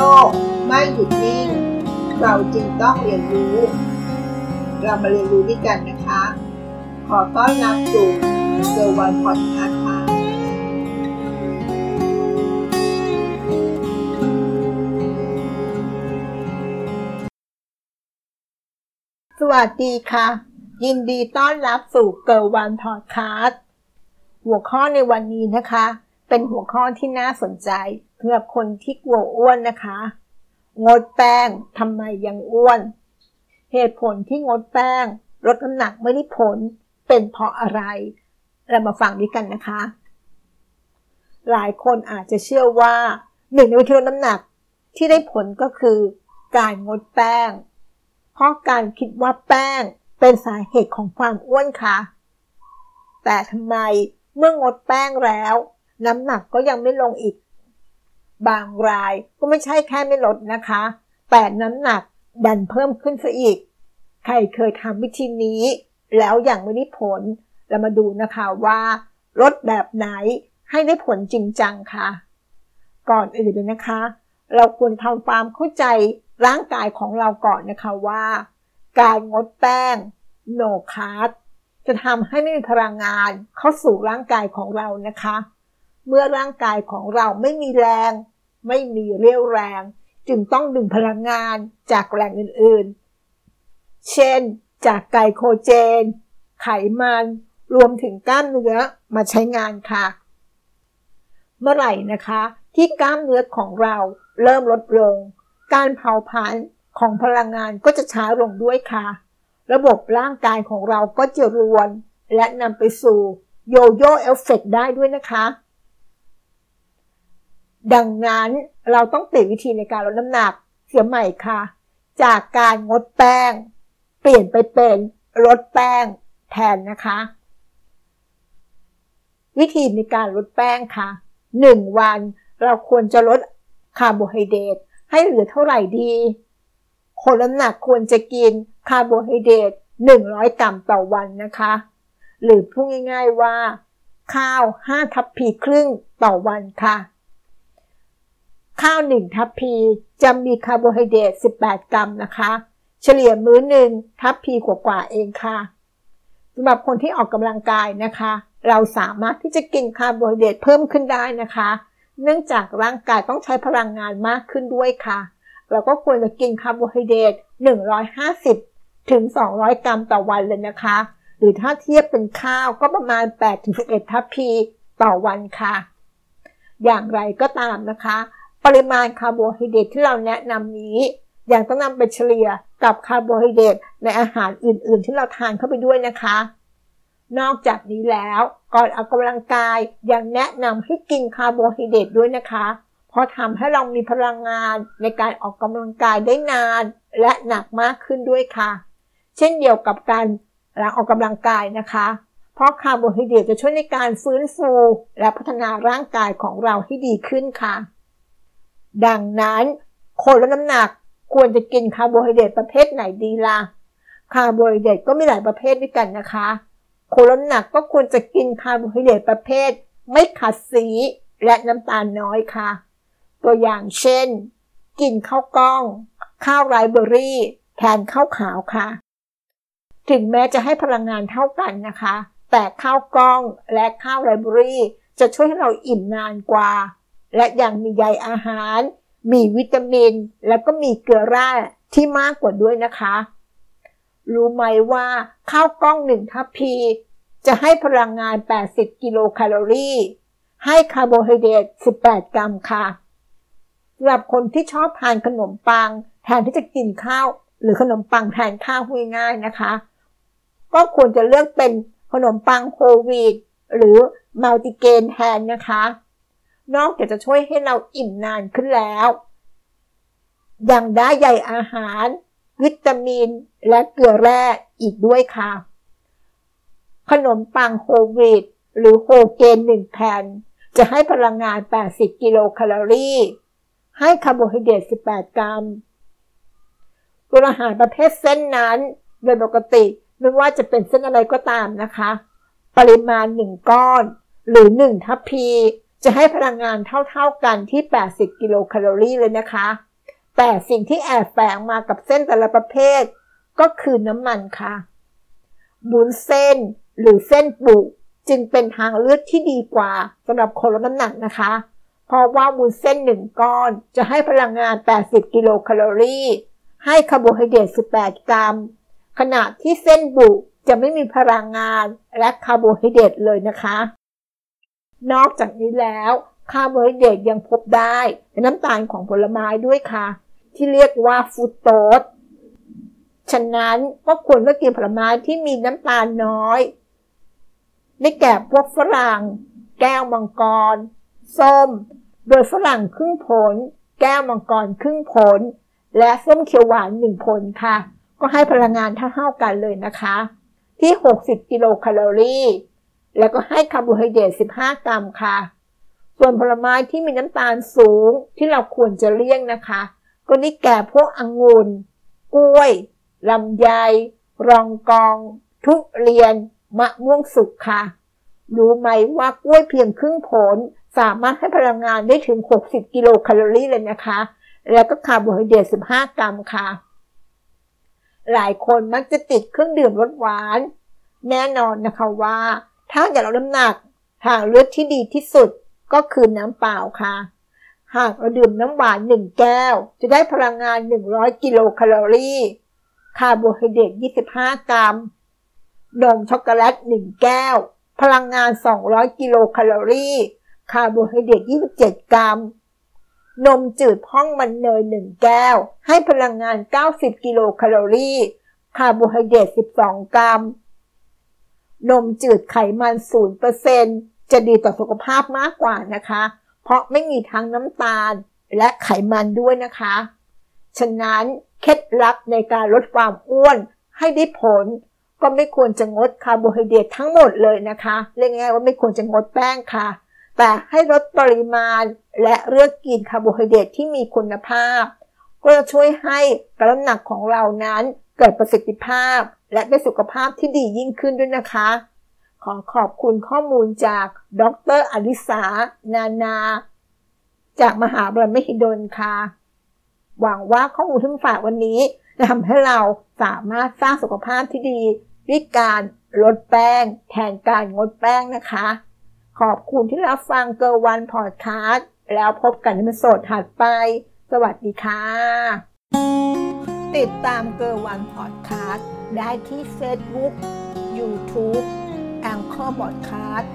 ลกไม่หยุดนิ่งเราจึงต้องเรียนรู้เรามาเรียนรู้ด้วยกันนะคะขอต้อนรับสู่เซอร์วันพอดคาสต์ค่ะสวัสดีค่ะยินดีต้อนรับสู่เซอร์วันพอดคาสต์หัวข้อในวันนี้นะคะเป็นหัวข้อที่น่าสนใจสำหรับคนที่กลัวอ้วนนะคะงดแป้งทำไมยังอ้วนเหตุผลที่งดแป้งลดน้ำหนักไม่ได้ผลเป็นเพราะอะไรเรามาฟังด้วยกันนะคะหลายคนอาจจะเชื่อว่าหนึ่งในวิธีลดน้ำหนักที่ได้ผลก็คือการงดแป้งเพราะการคิดว่าแป้งเป็นสาเหตุของความอ้วนค่ะแต่ทำไมเมื่องดแป้งแล้วน้ำหนักก็ยังไม่ลงอีกบางรายก็ไม่ใช่แค่ไม่ลดนะคะแต่น้ำหนักดันเพิ่มขึ้นซะอีกใครเคยทำวิธีนี้แล้วอย่างไม่ได้ผลเรามาดูนะคะว่าลดแบบไหนให้ได้ผลจริงจังค่ะก่อนอื่นเลยนะคะเราควรทำความเข้าใจร่างกายของเราก่อนนะคะว่าการงดแป้ง no carb จะทำให้ไม่มีพลังงานเข้าสู่ร่างกายของเรานะคะเมื่อร่างกายของเราไม่มีแรงไม่มีเรี่ยวแรงจึงต้องดึงพลังงานจากแหล่งอื่นๆเช่นจากไกลโคเจนไขมันรวมถึงกล้ามเนื้อมาใช้งานค่ะเมื่อไหร่นะคะที่กล้ามเนื้อของเราเริ่มลดลงการเผาผลาญของพลังงานก็จะช้าลงด้วยค่ะระบบร่างกายของเราก็จะรวนและนำไปสู่โยโย่เอฟเฟคได้ด้วยนะคะดังนั้นเราต้องเปลี่ยนวิธีในการลดน้ำหนักเสียใหม่ค่ะจากการงดแป้งเปลี่ยนไปเป็นลดแป้งแทนนะคะวิธีในการลดแป้งค่ะ1วันเราควรจะลดคาร์โบไฮเดรตให้เหลือเท่าไหร่ดีคนน้ำหนักควรจะกินคาร์โบไฮเดรต100 กรัมต่อวันนะคะหรือพูดง่ายๆว่าข้าว5 ทัพพีครึ่งต่อวันค่ะข้าว1 ทัพพีจะมีคาร์โบไฮเดรต18 กรัมนะคะเฉลี่ยมื้อหนึ่ง1 ทัพพีกว่าๆเองค่ะสำหรับคนที่ออกกำลังกายนะคะเราสามารถที่จะกินคาร์โบไฮเดรตเพิ่มขึ้นได้นะคะเนื่องจากร่างกายต้องใช้พลังงานมากขึ้นด้วยค่ะเราก็ควรจะกินคาร์โบไฮเดรต150ถึง200 กรัมต่อวันเลยนะคะหรือถ้าเทียบเป็นข้าวก็ประมาณ8ถึง11 ทัพพีต่อวันค่ะอย่างไรก็ตามนะคะปริมาณคาร์โบไฮเดรตที่เราแนะนำนี้ยังต้องนำไปเฉลี่ยกับคาร์โบไฮเดรตในอาหารอื่นๆที่เราทานเข้าไปด้วยนะคะนอกจากนี้แล้วก่อนออกกำลังกายยังแนะนำให้กินคาร์โบไฮเดรตด้วยนะคะเพราะทำให้เรามีพลังงานในการออกกำลังกายได้นานและหนักมากขึ้นด้วยค่ะเช่นเดียวกับการหลังออกกำลังกายนะคะเพราะคาร์โบไฮเดรตจะช่วยในการฟื้นฟูและพัฒนาร่างกายของเราให้ดีขึ้นค่ะดังนั้นคนลดน้ำหนักควรจะกินคาร์โบไฮเดรตประเภทไหนดีล่ะคาร์โบไฮเดรตก็มีหลายประเภทด้วยกันนะคะคนลดน้ำหนักก็ควรจะกินคาร์โบไฮเดรตประเภทไม่ขัดสีและน้ำตาลน้อยค่ะตัวอย่างเช่นกินข้าวกล้องข้าวไรซ์เบอร์รี่แทนข้าวขาวค่ะถึงแม้จะให้พลังงานเท่ากันนะคะแต่ข้าวกล้องและข้าวไรซ์เบอร์รี่จะช่วยให้เราอิ่มนานกว่าและยังมีใยอาหารมีวิตามินแล้วก็มีเกลือแร่ที่มากกว่าด้วยนะคะรู้ไหมว่าข้าวกล้อง1 ทัพพีจะให้พลังงาน80 กิโลแคลอรี่ให้คาร์โบไฮเดรต18 กรัมค่ะสำหรับคนที่ชอบทานขนมปังแทนที่จะกินข้าวหรือขนมปังแทนข้าวง่ายๆนะคะก็ควรจะเลือกเป็นขนมปังโฮลวีตหรือมัลติเกรนแทนนะคะนอกจากจะช่วยให้เราอิ่มนานขึ้นแล้วยังได้ใยอาหารวิตามินและเกลือแร่อีกด้วยค่ะขนมปังโฮลวีตหรือโฮลเกรน1 แผ่นจะให้พลังงาน80 กิโลแคลอรี่ให้คาร์โบไฮเดรต18 กรัมตัวอาหารประเภทเส้นนั้นโดยปกติไม่ว่าจะเป็นเส้นอะไรก็ตามนะคะปริมาณ1 ก้อนหรือ1 ทัพพีจะให้พลังงานเท่าๆกันที่80 กิโลแคลอรี่เลยนะคะ แต่สิ่งที่แอบแฝงมากับเส้นแต่ละประเภทก็คือน้ำมันค่ะบุ้นเส้นหรือเส้นบุจึงเป็นทางเลือกที่ดีกว่าสำหรับคนลดน้ำหนักนะคะเพราะว่าวุ้นเส้น1ก้อนจะให้พลังงาน80กิโลแคลอรี่ให้คาร์โบไฮเดรต18กรัมขณะที่เส้นบุจะไม่มีพลังงานและคาร์โบไฮเดรตเลยนะคะนอกจากนี้แล้วคาร์โบไฮเดรตยังพบได้ในน้ำตาลของผลไม้ด้วยค่ะที่เรียกว่าฟรุกโตสฉะนั้นก็ควรเลือกกินผลไม้ที่มีน้ำตาลน้อยได้แก่พวกฝรั่งแก้วมังกรส้มโดยฝรั่งครึ่งผลแก้วมังกรครึ่งผลและส้มเขียวหวาน1ผลค่ะก็ให้พลังงานเท่าๆกันเลยนะคะที่60กิโลแคลอรี่แล้วก็ให้คาร์โบไฮเดรต15กรัมค่ะส่วนผลไม้ที่มีน้ำตาลสูงที่เราควรจะเลี่ยงนะคะก็ได้แก่พวกองุ่นกล้วยลำไยรองกองทุเรียนมะม่วงสุกค่ะรู้ไหมว่ากล้วยเพียงครึ่งผลสามารถให้พลังงานได้ถึง60กิโลแคลอรี่เลยนะคะแล้วก็คาร์โบไฮเดรต15กรัมค่ะหลายคนมักจะติดเครื่องดื่มรสหวานแน่นอนนะคะว่าถ้าอยากลดน้ำหนักทางเลือกที่ดีที่สุดก็คือน้ำเปล่าค่ะหากเราดื่มน้ำหวาน1แก้วจะได้พลังงาน100กิโลแคลอรี่คาร์โบไฮเดรต25กรัมนมช็อกโกแลต1แก้วพลังงาน200กิโลแคลอรี่คาร์โบไฮเดรต27กรัมนมจืดพร่องมันเนย1แก้วให้พลังงาน90กิโลแคลอรี่คาร์โบไฮเดรต12กรัมนมจืดไขมัน 0% จะดีต่อสุขภาพมากกว่านะคะเพราะไม่มีทั้งน้ำตาลและไขมันด้วยนะคะฉะนั้นเคล็ดลับในการลดความอ้วนให้ได้ผลก็ไม่ควรจะงดคาร์โบไฮเดรตทั้งหมดเลยนะคะเรียกง่ายว่าไม่ควรจะงดแป้งค่ะแต่ให้ลดปริมาณและเลือกกินคาร์โบไฮเดรตที่มีคุณภาพก็จะช่วยให้น้ำหนักของเรานั้นเกิดประสิทธิภาพและได้สุขภาพที่ดียิ่งขึ้นด้วยนะคะขอขอบคุณข้อมูลจากดร.อลิสานานาจากมหาวิทยาลัยมหิดลค่ะหวังว่าข้อมูลที่ฝากวันนี้จะทำให้เราสามารถสร้างสุขภาพที่ดีด้วยการลดแป้งแทนการงดแป้งนะคะขอบคุณที่รับฟังเกิร์ลวันพอดคาสต์แล้วพบกันในเอพิโซดถัดไปสวัสดีค่ะติดตามเกิร์ลวันพอดคาสต์ได้ที่ Facebook YouTube แองเคอร์พอดคาสต์